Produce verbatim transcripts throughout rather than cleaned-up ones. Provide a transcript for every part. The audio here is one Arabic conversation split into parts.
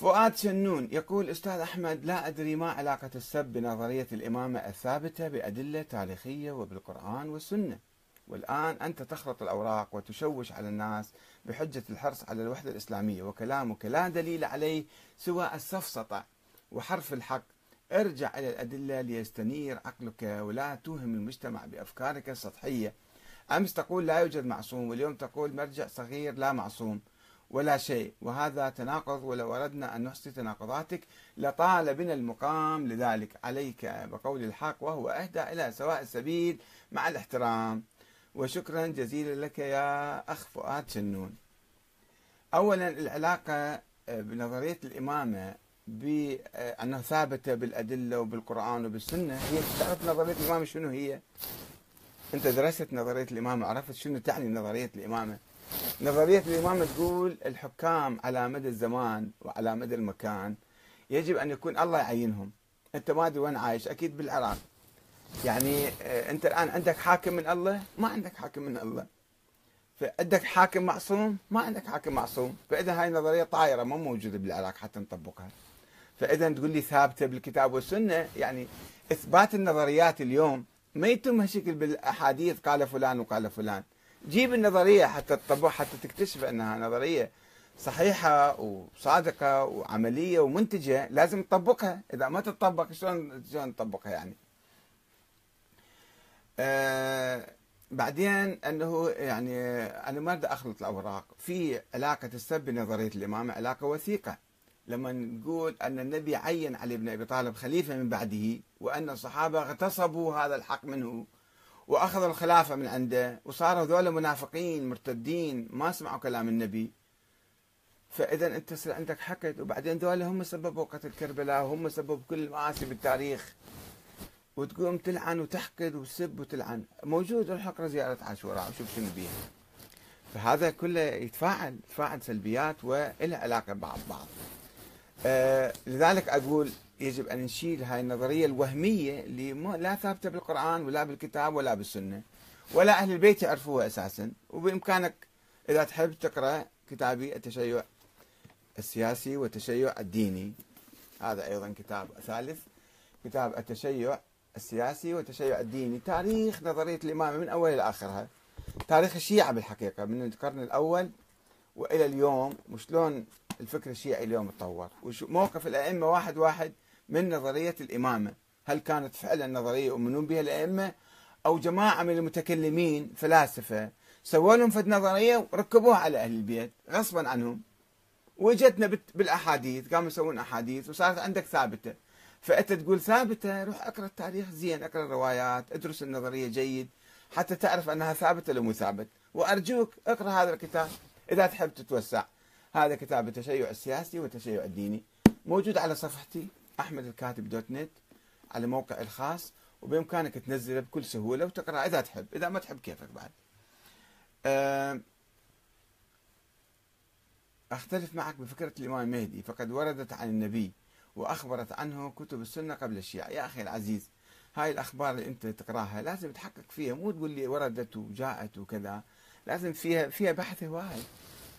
فؤاد شنون يقول: أستاذ أحمد، لا أدري ما علاقة السب بنظرية الإمامة الثابتة بأدلة تاريخية وبالقرآن والسنة، والآن أنت تخلط الأوراق وتشوش على الناس بحجة الحرص على الوحدة الإسلامية، وكلامك لا دليل عليه سوى السفسطة وحرف الحق. ارجع إلى الأدلة ليستنير عقلك، ولا توهم المجتمع بأفكارك السطحية. أمس تقول لا يوجد معصوم، واليوم تقول مرجع صغير لا معصوم ولا شيء، وهذا تناقض، ولو أردنا أن نحصي تناقضاتك لطال بنا المقام. لذلك عليك بقول الحق، وهو أهدى إلى سواء السبيل مع الاحترام. وشكرا جزيلا لك يا أخ فؤاد شنون. أولا، العلاقة بنظرية الإمامة بأنها ثابتة بالأدلة وبالقرآن وبالسنة، هي تعرف نظرية الإمامة شنو هي؟ أنت درست نظرية الإمامة، عرفت شنو تعني نظرية الإمامة؟ نظرية الإمامة تقول الحكام على مدى الزمان وعلى مدى المكان يجب أن يكون الله يعينهم. أنت ما أدري وين عايش، أكيد بالعراق. يعني أنت الآن عندك حاكم من الله؟ ما عندك حاكم من الله. فعندك حاكم معصوم؟ ما عندك حاكم معصوم. فإذا هاي نظرية طائرة ما موجودة بالعراق حتى نطبقها. فإذا تقول لي ثابتة بالكتاب والسنة، يعني إثبات النظريات اليوم ما يتم هالشكل بالأحاديث قال فلان وقال فلان. جيب النظرية حتى تطبقها، حتى تكتشف أنها نظرية صحيحة وصادقة وعملية ومنتجة، لازم تطبقها. إذا ما تطبق شلون شلون تطبقها يعني؟ آه بعدين أنه يعني أنا ما أريد أخلط الأوراق. في علاقة السب بنظرية الإمامة علاقة وثيقة. لما نقول أن النبي عين علي بن أبي طالب خليفة من بعده، وأن الصحابة اغتصبوا هذا الحق منه وأخذوا الخلافة من عنده، وصاروا ذولا منافقين مرتدين ما سمعوا كلام النبي، فإذا أنت صار عندك حقد. وبعدين ذولا هم سببوا قتل كربلاء، وهم سببوا كل المآسي بالتاريخ، وتقوم تلعن وتحقد وتسب وتلعن. موجود، الحق زيارة عاشوراء وشوف شنو بيها. فهذا كله يتفاعل تفاعل سلبيات وإلها علاقة بعض بعض. آه لذلك أقول يجب أن نشيل هاي النظرية الوهمية اللي لا ثابتة بالقرآن ولا بالكتاب ولا بالسنة، ولا أهل البيت يعرفوها أساسا. وبإمكانك إذا تحب تقرأ كتابي التشيع السياسي والتشيع الديني، هذا أيضا كتاب ثالث، كتاب التشيع السياسي والتشيع الديني، تاريخ نظرية الإمامة من أولها لآخرها، تاريخ الشيعة بالحقيقة من القرن الأول وإلى اليوم، وشلون الفكر الشيعي اليوم تطور، وموقف الأئمة واحد واحد من نظرية الإمامة. هل كانت فعلا نظرية يؤمنون بها الأئمة، أو جماعة من المتكلمين فلاسفة سووا لهم فد نظرية وركبوها على أهل البيت غصبا عنهم، وجدنا بالأحاديث قاموا يسوون أحاديث وصارت عندك ثابتة. فأنت تقول ثابتة، روح أقرأ التاريخ زين، أقرأ الروايات، أدرس النظرية جيد حتى تعرف أنها ثابتة لو مو ثابت. وأرجوك اقرأ هذا الكتاب إذا تحب تتوسع. هذا كتاب التشيع السياسي والتشيع الديني، موجود على صفحتي أحمد الكاتب دوت نت على موقعي الخاص، وبإمكانك تنزله بكل سهولة وتقرأ إذا تحب، إذا ما تحب كيفك بعد. أختلف معك بفكرة الإمام المهدي، فقد وردت عن النبي وأخبرت عنه كتب السنة قبل الشيعة. يا أخي العزيز، هاي الأخبار اللي أنت تقرأها لازم تحقق فيها، مو تقول لي وردت وجاءت وكذا. لازم فيها فيها بحث هواي،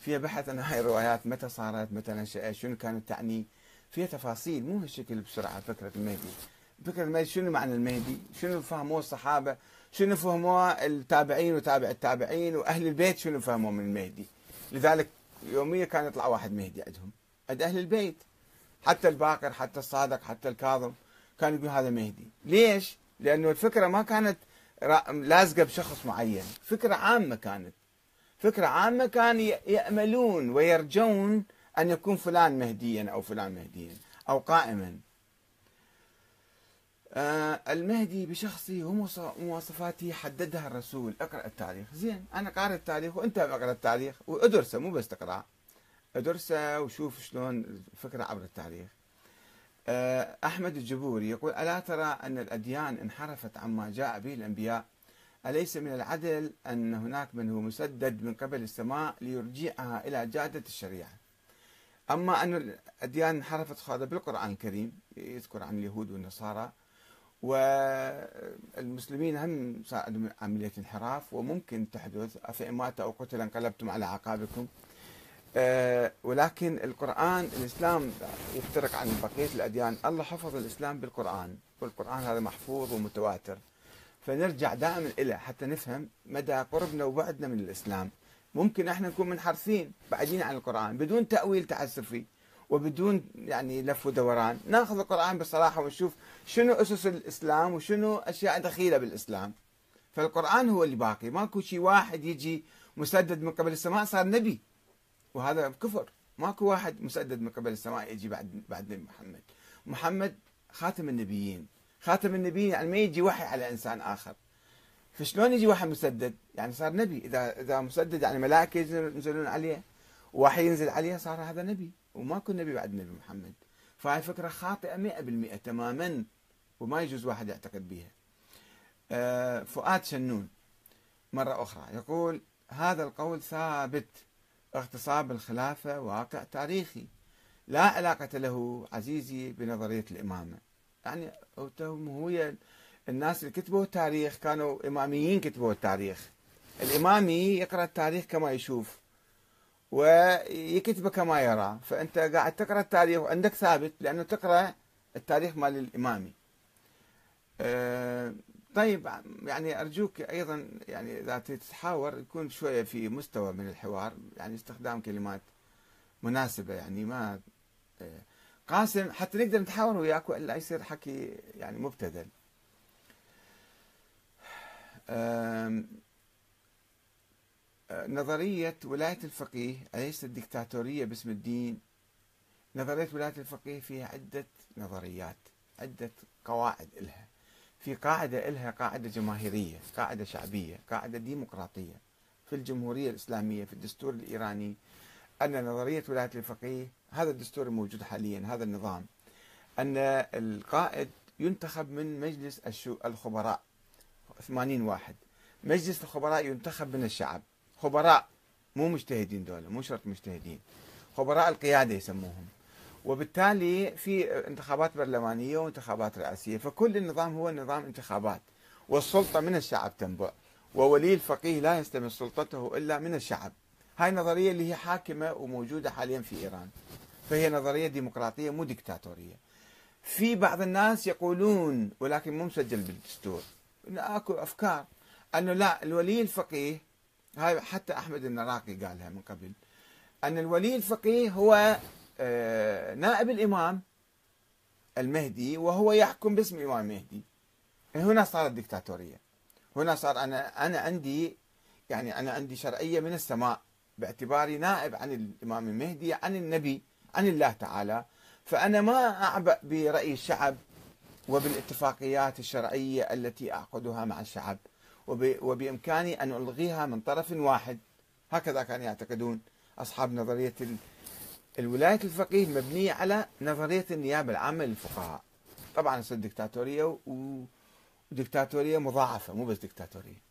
فيها بحث عن هاي الروايات متى صارت، متى نشأت، شنو كانت تعني، فيها تفاصيل. مو هالشكل بسرعة فكرة المهدي. فكرة المهدي شنو معنى المهدي؟ شنو فهموه الصحابة؟ شنو فهموه التابعين وتابع التابعين وأهل البيت؟ شنو فهموه من المهدي؟ لذلك يوميا كان يطلع واحد مهدي عندهم، عند أهل البيت، حتى الباقر حتى الصادق حتى الكاظم كان يقول هذا مهدي. ليش؟ لأنه الفكرة ما كانت لازقة بشخص معين، فكرة عامة كانت. فكرة عامة كان يأملون ويرجون أن يكون فلان مهديا أو فلان مهديا أو قائما. آه المهدي بشخصي ومواصفاته حددها الرسول. اقرأ التاريخ زين، أنا قارئ التاريخ وأنت اقرأ التاريخ وأدرسه، مو بس تقرأ، أدرسه وشوف شلون الفكرة عبر التاريخ. آه أحمد الجبوري يقول: ألا ترى أن الأديان انحرفت عما جاء به الأنبياء؟ أليس من العدل أن هناك من هو مسدد من قبل السماء ليرجعها إلى جادة الشريعة؟ أما أن الأديان انحرفت خاضة بالقرآن الكريم، يذكر عن اليهود والنصارى، والمسلمين هم صار عندهم عملية انحراف وممكن تحدث. أفإن مات أو قتل انقلبتم على أعقابكم. ولكن القرآن الإسلام يفترق عن بقية الأديان. الله حفظ الإسلام بالقرآن، والقرآن هذا محفوظ ومتواتر، فنرجع دائما إليه حتى نفهم مدى قربنا وبعدنا من الإسلام. ممكن احنا نكون منحرفين بعدين عن القرآن بدون تأويل تعسفي وبدون يعني لف ودوران، ناخذ القرآن بصراحة ونشوف شنو أسس الإسلام وشنو أشياء دخيلة بالإسلام. فالقرآن هو اللي باقي، ماكو شيء واحد يجي مسدد من قبل السماء صار نبي، وهذا كفر. ماكو واحد مسدد من قبل السماء يجي بعد بعد محمد. محمد خاتم النبيين، خاتم النبيين يعني ما يجي وحي على إنسان آخر، فشلون يجي واحد مسدد؟ يعني صار نبي. إذا إذا مسدد يعني ملائكة ينزلون عليه، وحي ينزل عليه، صار هذا نبي، وماكو نبي بعد النبي محمد. فهاي فكرة خاطئة مئة بالمئة تماما، وما يجوز واحد يعتقد بها. فؤاد شنون مرة أخرى يقول هذا القول ثابت، اغتصاب الخلافة واقع تاريخي لا علاقة له عزيزي بنظرية الإمامة. يعني هو الناس اللي كتبوا التاريخ كانوا إماميين، كتبوا التاريخ. الإمامي يقرأ التاريخ كما يشوف ويكتبه كما يرى، فأنت قاعد تقرأ التاريخ وعندك ثابت لأنه تقرأ التاريخ مال الإمامي. أه طيب، يعني أرجوك أيضا يعني إذا تتحاور يكون شوية في مستوى من الحوار، يعني استخدام كلمات مناسبة، يعني ما قاسم حتى نقدر نتحاور وياك وإلا يصير حكي يعني مبتذل. نظرية ولاية الفقيه أليست ديكتاتورية باسم الدين؟ نظرية ولاية الفقيه فيها عدة نظريات، عدة قواعد إلها. في قاعدة إلها قاعدة جماهيرية، قاعدة شعبية، قاعدة ديمقراطية في الجمهورية الإسلامية، في الدستور الإيراني، أن نظرية ولاية الفقيه، هذا الدستور الموجود حاليا، هذا النظام، أن القائد ينتخب من مجلس الخبراء ثمانين واحد. مجلس الخبراء ينتخب من الشعب، خبراء مو مجتهدين، دولة مو شرط مجتهدين، خبراء القيادة يسموهم. وبالتالي في انتخابات برلمانية وانتخابات رئاسية، فكل النظام هو نظام انتخابات، والسلطة من الشعب تنبع، وولي الفقيه لا يستمر سلطته إلا من الشعب. هاي النظرية اللي هي حاكمة وموجودة حاليا في إيران، فهي نظرية ديمقراطية مو ديكتاتورية. في بعض الناس يقولون ولكن مو مسجل بالدستور، اكو أفكار أنه لا، الولي الفقيه، هاي حتى أحمد النراقي قالها من قبل، أن الولي الفقيه هو نائب الإمام المهدي وهو يحكم باسم الإمام المهدي. هنا صارت ديكتاتورية، هنا صار أنا أنا عندي يعني أنا عندي شرعية من السماء باعتباري نائب عن الإمام المهدي، عن النبي، عن الله تعالى، فأنا ما أعبأ برأي الشعب وبالاتفاقيات الشرعية التي أعقدها مع الشعب، وبإمكاني أن ألغيها من طرف واحد. هكذا كانوا يعتقدون أصحاب نظرية الولاية الفقيه، مبنية على نظرية النيابة العامة للفقهاء. طبعا صار ديكتاتورية، وديكتاتورية مضاعفة، مو بس ديكتاتورية.